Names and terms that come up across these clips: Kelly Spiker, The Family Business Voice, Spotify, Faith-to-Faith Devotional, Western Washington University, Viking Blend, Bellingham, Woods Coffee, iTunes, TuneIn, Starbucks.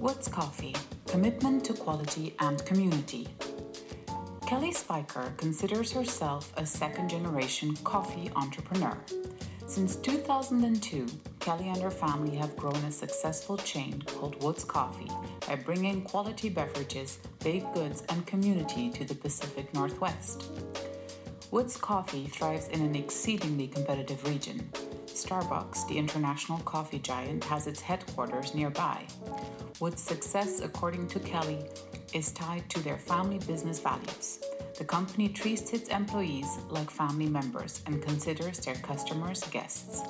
Woods Coffee, commitment to quality and community. Kelly Spiker considers herself a second-generation coffee entrepreneur. Since 2002, Kelly and her family have grown a successful chain called Woods Coffee by bringing quality beverages, baked goods, and community to the Pacific Northwest. Woods Coffee thrives in an exceedingly competitive region. Starbucks, the international coffee giant, has its headquarters nearby. Woods' success, according to Kelly, is tied to their family business values. The company treats its employees like family members and considers their customers guests.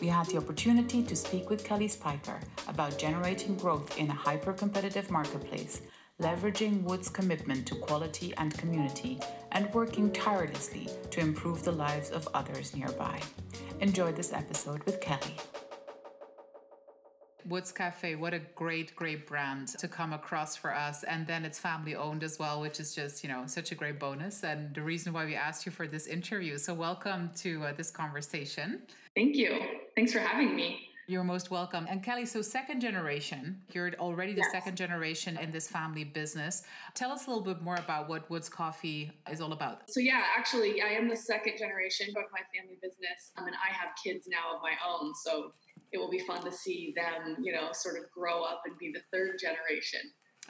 We had the opportunity to speak with Kelly Spiker about generating growth in a hyper-competitive marketplace, leveraging Woods' commitment to quality and community, and working tirelessly to improve the lives of others nearby. Enjoy this episode with Kelly. Woods Cafe, what a great brand to come across for us. And then it's family owned as well, which is just, such a great bonus. And the reason why we asked you for this interview. So welcome to this conversation. Thank you. Thanks for having me. You're most welcome. And Kelly, so second generation, you're already the second generation in this family business. Tell us a little bit more about what Woods Coffee is all about. So actually, I am the second generation of my family business. And I have kids now of my own. So it will be fun to see them, sort of grow up and be the third generation.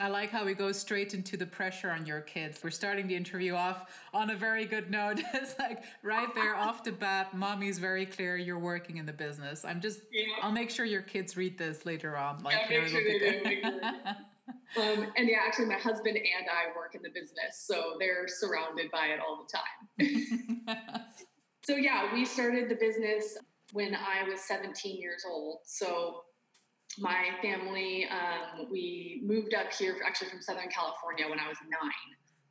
I like how we go straight into the pressure on your kids. We're starting the interview off on a very good note. It's like right there off the bat, mommy's very clear you're working in the business. I'll make sure your kids read this later on. And actually my husband and I work in the business, so they're surrounded by it all the time. So we started the business when I was 17 years old. So my family, we moved up here actually from Southern California when I was 9.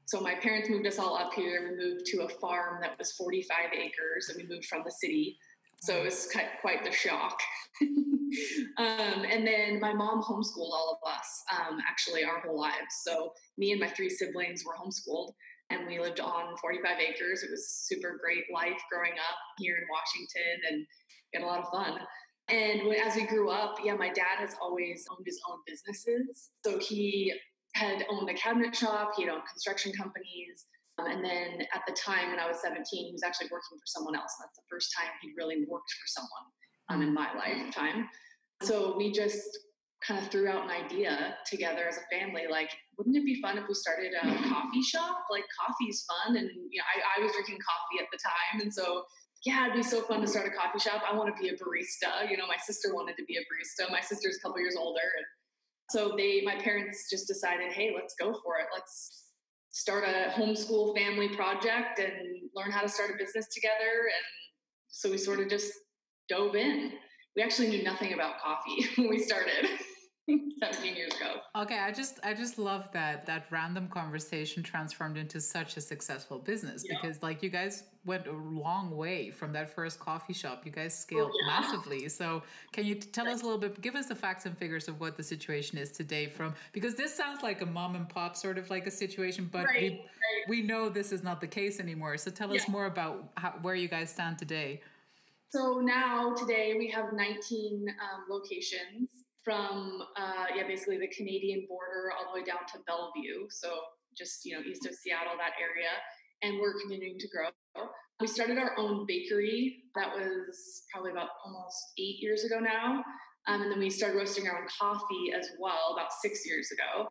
So my parents moved us all up here. We moved to a farm that was 45 acres and we moved from the city. So it was quite the shock. And then my mom homeschooled all of us, actually our whole lives. So me and my 3 siblings were homeschooled and we lived on 45 acres. It was super great life growing up here in Washington and we had a lot of fun. And as we grew up, my dad has always owned his own businesses. So he had owned a cabinet shop, he had owned construction companies. And then at the time when I was 17, he was actually working for someone else. That's the first time he really worked for someone in my lifetime. So we just kind of threw out an idea together as a family, like, wouldn't it be fun if we started a coffee shop? Like, coffee's fun. And I was drinking coffee at the time. And so it'd be so fun to start a coffee shop. I want to be a barista. My sister wanted to be a barista. My sister's a couple years older. And so my parents just decided, hey, let's go for it. Let's start a homeschool family project and learn how to start a business together. And so we sort of just dove in. We actually knew nothing about coffee when we started 17 years ago. Okay, I just love that random conversation transformed into such a successful business because you guys went a long way from that first coffee shop. You guys scaled massively. So can you tell us a little bit, give us the facts and figures of what the situation is today because this sounds like a mom and pop sort of like a situation, but we know this is not the case anymore. So tell us more about where you guys stand today. So today we have 19 locations from basically the Canadian border all the way down to Bellevue. So just, east of Seattle, that area. And we're continuing to grow. We started our own bakery. That was probably about almost 8 years ago now. And then we started roasting our own coffee as well about 6 years ago.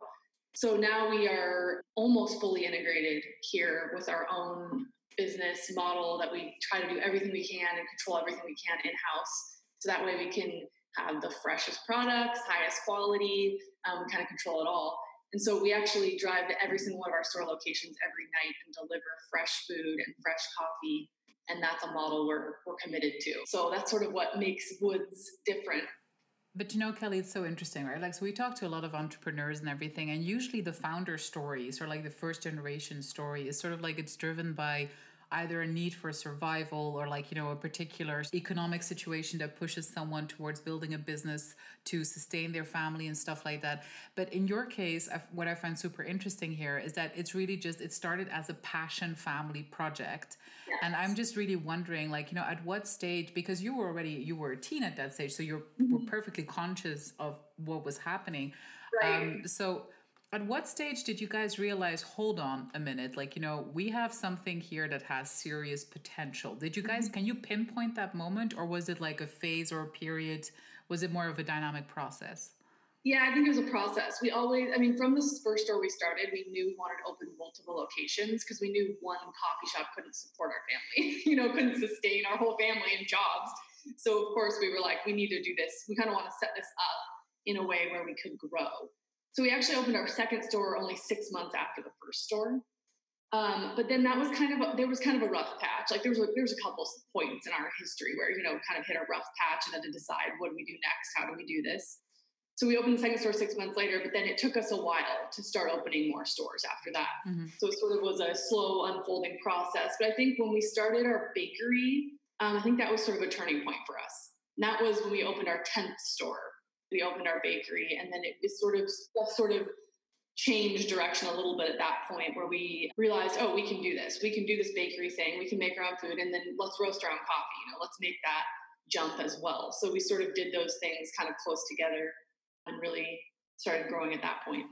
So now we are almost fully integrated here with our own business model that we try to do everything we can and control everything we can in-house. So that way we can have the freshest products, highest quality, we kind of control it all. And so we actually drive to every single one of our store locations every night and deliver fresh food and fresh coffee. And that's a model we're committed to. So that's sort of what makes Woods different. But you know, Kelly, it's so interesting, right? Like, so we talk to a lot of entrepreneurs and everything, and usually the founder story, sort of like the first generation story, is sort of like it's driven by either a need for survival or like, you know, a particular economic situation that pushes someone towards building a business to sustain their family and stuff like that. But in your case, what I find super interesting here is that it's really just, it started as a passion family project. Yes. And I'm just really wondering, like, you know, at what stage, because you were a teen at that stage, so you were perfectly conscious of what was happening. Right. So at what stage did you guys realize, hold on a minute, like, you know, we have something here that has serious potential? Did you guys, can you pinpoint that moment, or was it like a phase or a period? Was it more of a dynamic process? Yeah, I think it was a process. We always, I mean, from the first store we started, we knew we wanted to open multiple locations because we knew one coffee shop couldn't support our family, you know, couldn't sustain our whole family and jobs. So of course we were like, we need to do this. We kind of want to set this up in a way where we could grow. So we actually opened our second store only 6 months after the first store. But then that was there was kind of a rough patch. Like there was a couple points in our history where, you know, kind of hit a rough patch and had to decide, what do we do next? How do we do this? So we opened the second store 6 months later, but then it took us a while to start opening more stores after that. Mm-hmm. So it sort of was a slow unfolding process. But I think when we started our bakery, I think that was sort of a turning point for us. And that was when we opened our 10th store. We opened our bakery, and then it sort of changed direction a little bit at that point, where we realized, oh, we can do this. We can do this bakery thing. We can make our own food, and then let's roast our own coffee. You know, let's make that jump as well. So we sort of did those things kind of close together and really started growing at that point.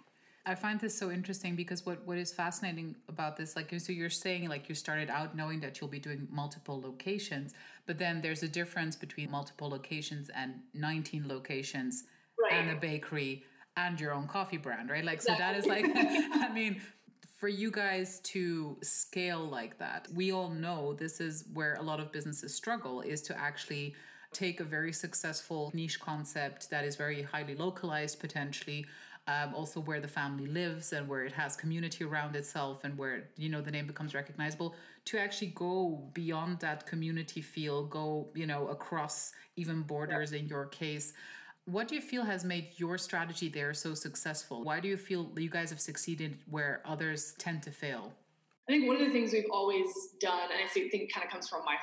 I find this so interesting because what is fascinating about this, like, so you're saying like you started out knowing that you'll be doing multiple locations, but then there's a difference between multiple locations and 19 locations, right, and a bakery and your own coffee brand, right? Like, exactly. So that is like, I mean, for you guys to scale like that, we all know this is where a lot of businesses struggle, is to actually take a very successful niche concept that is very highly localized potentially, also where the family lives and where it has community around itself and where, you know, the name becomes recognizable, to actually go beyond that community feel, go, you know, across even borders. Yeah. In your case, what do you feel has made your strategy there so successful? Why do you feel you guys have succeeded where others tend to fail? I think one of the things we've always done, and I think it kind of comes from my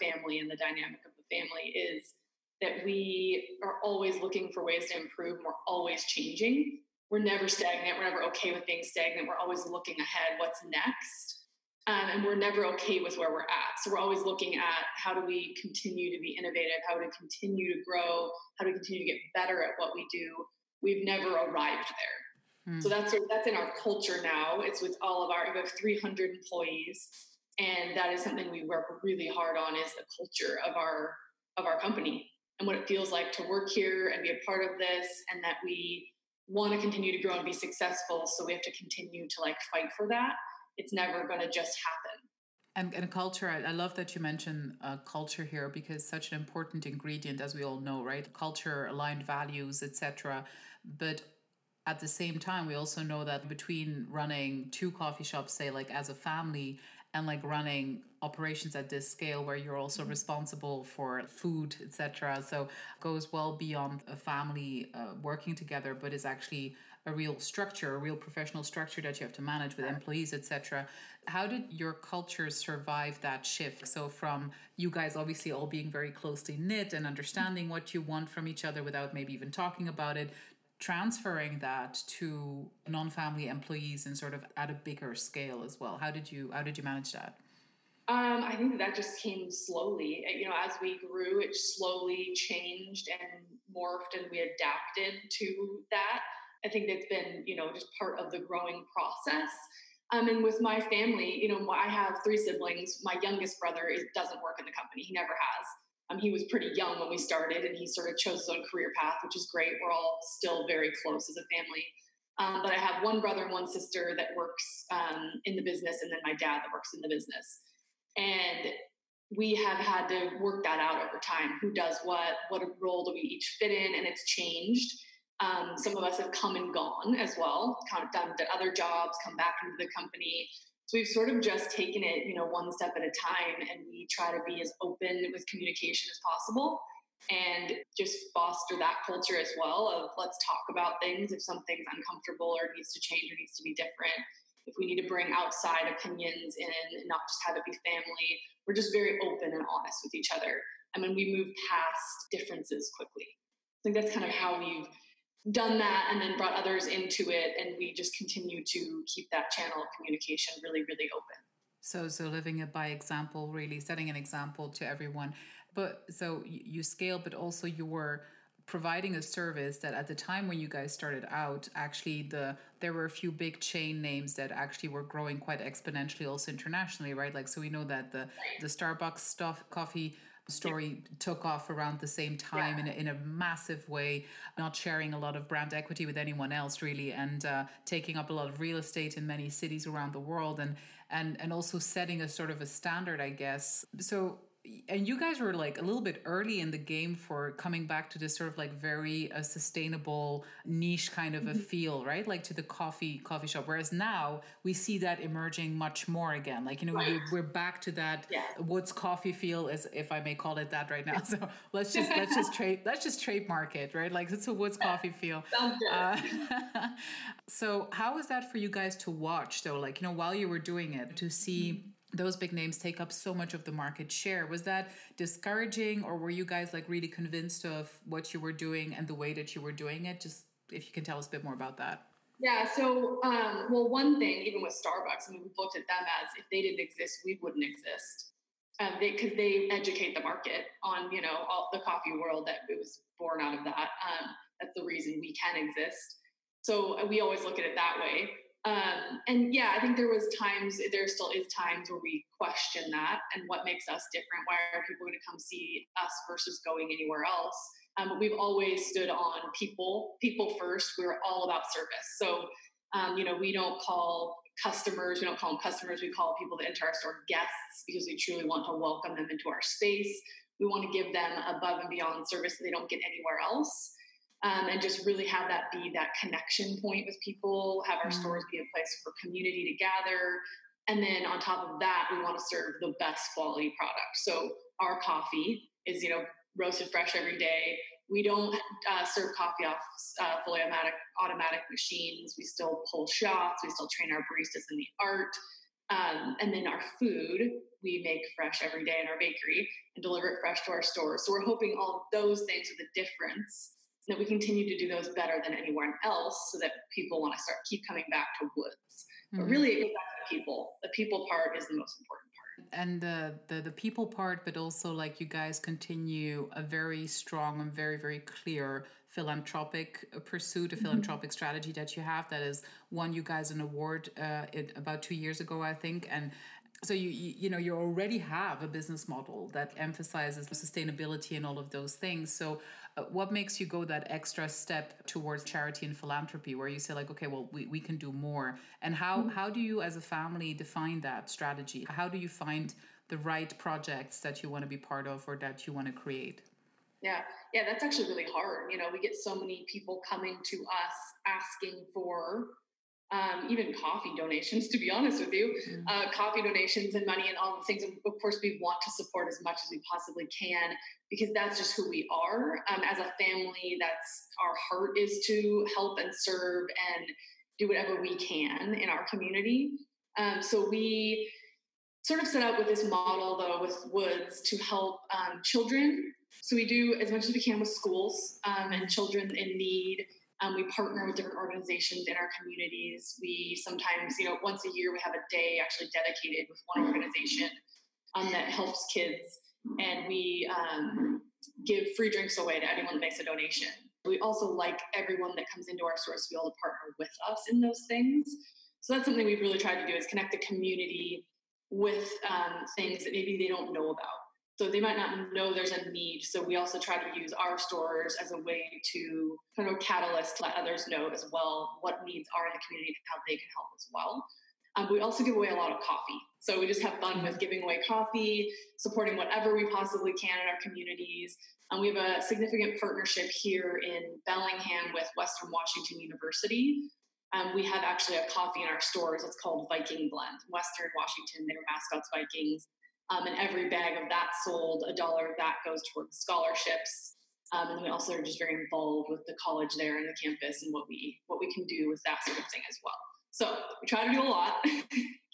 family and the dynamic of the family, is that we are always looking for ways to improve. We're always changing. We're never stagnant. We're never okay with being stagnant. We're always looking ahead, what's next. And we're never okay with where we're at. So we're always looking at, how do we continue to be innovative? How do we continue to grow? How do we continue to get better at what we do? We've never arrived there. So that's in our culture now. It's with all of we have 300 employees, and that is something we work really hard on, is the culture of our company and what it feels like to work here and be a part of this, and that we want to continue to grow and be successful. So we have to continue to like fight for that. It's never going to just happen. And culture, I love that you mentioned culture here, because such an important ingredient, as we all know, right? Culture, aligned values, etc. But at the same time, we also know that between running two coffee shops, say like as a family, and like running operations at this scale where you're also responsible for food, etc. So goes well beyond a family working together, but is actually a real structure, a real professional structure that you have to manage with employees, etc. How did your culture survive that shift? So from you guys obviously all being very closely knit and understanding what you want from each other without maybe even talking about it, transferring that to non-family employees and sort of at a bigger scale as well. How did you manage that? I think that just came slowly. You know, as we grew, it slowly changed and morphed, and we adapted to that. I think that's been, you know, just part of the growing process. And with my family, you know, I have three siblings. My youngest brother doesn't work in the company. He never has. He was pretty young when we started, and he sort of chose his own career path, which is great. We're all still very close as a family. But I have one brother and one sister that works in the business, and then my dad that works in the business. And we have had to work that out over time. Who does what role do we each fit in? And it's changed. Some of us have come and gone as well, kind of done other jobs, come back into the company. So we've sort of just taken it, you know, one step at a time, and we try to be as open with communication as possible and just foster that culture as well of let's talk about things. If something's uncomfortable or needs to change or needs to be different, if we need to bring outside opinions in and not just have it be family, we're just very open and honest with each other. And then we move past differences quickly. I think that's kind of how we've done that and then brought others into it. And we just continue to keep that channel of communication really, really open. So living it by example, really setting an example to everyone. But so you scale, but also you were providing a service that at the time when you guys started out, actually there were a few big chain names that actually were growing quite exponentially also internationally, right? Like, so we know that the Starbucks coffee story took off around the same time in a massive way, not sharing a lot of brand equity with anyone else really, and taking up a lot of real estate in many cities around the world, and also setting a sort of a standard, I guess. So, and you guys were like a little bit early in the game for coming back to this sort of like very sustainable niche kind of a feel, right? Like to the coffee shop. Whereas now we see that emerging much more again. Like, you know, we're back to that Woods Coffee feel, as if I may call it that right now. So let's just trademark it, right? Like it's a Woods Coffee feel. Sounds good. So how was that for you guys to watch though? Like, you know, while you were doing it, to see those big names take up so much of the market share. Was that discouraging, or were you guys like really convinced of what you were doing and the way that you were doing it? Just if you can tell us a bit more about that. Yeah. So, well, one thing, even with Starbucks, I mean, we've looked at them as if they didn't exist, we wouldn't exist. Because they educate the market on, you know, all the coffee world, that it was born out of that. That's the reason we can exist. So we always look at it that way. And yeah, I think there still is times where we question that and what makes us different. Why are people going to come see us versus going anywhere else? But we've always stood on people first. We're all about service. So, you know, we don't call them customers. We call people that enter our store guests, because we truly want to welcome them into our space. We want to give them above and beyond service that they don't get anywhere else. And just really have that be that connection point with people, have our stores be a place for community to gather. And then on top of that, we want to serve the best quality product. So our coffee is, you know, roasted fresh every day. We don't serve coffee off fully automatic machines. We still pull shots. We still train our baristas in the art. And then our food, we make fresh every day in our bakery and deliver it fresh to our stores. So we're hoping all of those things are the difference, that we continue to do those better than anyone else, so that people want to keep coming back to Woods. But really, it goes back to people. The people part is the most important part. And the people part, but also like you guys continue a very strong and very, very clear philanthropic strategy that you have, that has won you guys an award about 2 years ago, I think. And so you already have a business model that emphasizes sustainability and all of those things. So what makes you go that extra step towards charity and philanthropy, where you say like, okay, well, we can do more? And how do you as a family define that strategy? How do you find the right projects that you want to be part of or that you want to create? Yeah, that's actually really hard. You know, we get so many people coming to us asking for even coffee donations, to be honest with you, coffee donations and money and all the things. And of course, we want to support as much as we possibly can, because that's just who we are. As a family, that's our heart, is to help and serve and do whatever we can in our community. So we sort of set out with this model, though, with Woods to help children. So we do as much as we can with schools and children in need. We partner with different organizations in our communities. We sometimes, you know, once a year we have a day actually dedicated with one organization that helps kids. And we give free drinks away to anyone that makes a donation. We also like everyone that comes into our stores to be able to partner with us in those things. So that's something we've really tried to do, is connect the community with things that maybe they don't know about. So they might not know there's a need. So we also try to use our stores as a way to kind of catalyst to let others know as well what needs are in the community and how they can help as well. We also give away a lot of coffee. So we just have fun with giving away coffee, supporting whatever we possibly can in our communities. We have a significant partnership here in Bellingham with Western Washington University. We have actually a coffee in our stores. It's called Viking Blend. Western Washington, their mascot's Vikings. And every bag of that sold, $1 of that goes towards scholarships. And we also are just very involved with the college there and the campus and what we can do with that sort of thing as well. So we try to do a lot,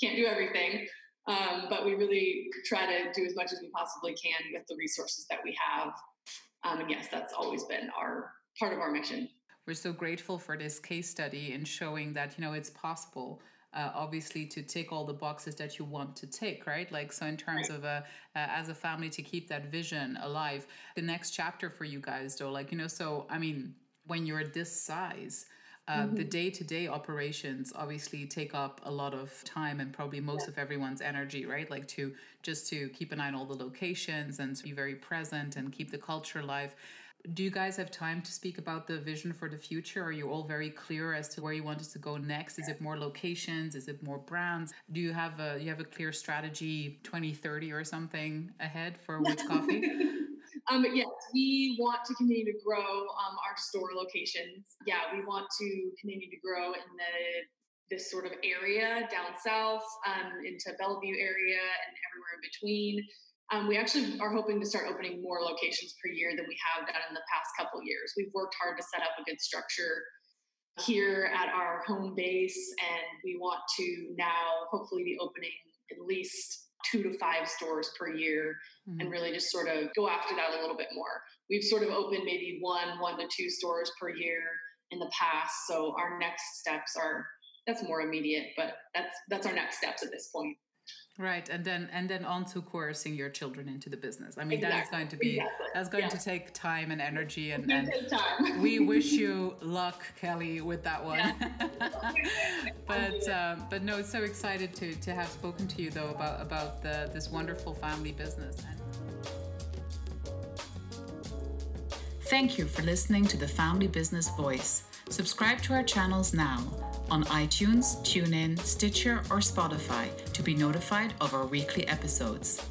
can't do everything, but we really try to do as much as we possibly can with the resources that we have. And yes, that's always been our part of our mission. We're so grateful for this case study and showing that, it's possible. Obviously to tick all the boxes that you want to tick, right? Like, so in terms of as a family to keep that vision alive. The next chapter for you guys though, when you're this size, the day-to-day operations obviously take up a lot of time and probably most of everyone's energy, right? Like to keep an eye on all the locations and to be very present and keep the culture alive. Do you guys have time to speak about the vision for the future? Are you all very clear as to where you want us to go next? Is it more locations? Is it more brands? Do you have a clear strategy 2030 or something ahead for Woods Coffee? But yes, we want to continue to grow our store locations. Yeah, we want to continue to grow in this sort of area down south, into Bellevue area and everywhere in between. We actually are hoping to start opening more locations per year than we have done in the past couple years. We've worked hard to set up a good structure here at our home base, and we want to now hopefully be opening at least 2 to 5 stores per year and really just sort of go after that a little bit more. We've sort of opened maybe one to two stores per year in the past. So our next steps that's more immediate, but that's our next steps at this point. Right. And then on to coercing your children into the business. Exactly. That's going to take time and energy and time. We wish you luck, Kelly, with that one. Yeah. But no, so excited to have spoken to you though about this wonderful family business. Thank you for listening to the Family Business Voice. Subscribe to our channels now on iTunes, TuneIn, Stitcher, or Spotify to be notified of our weekly episodes.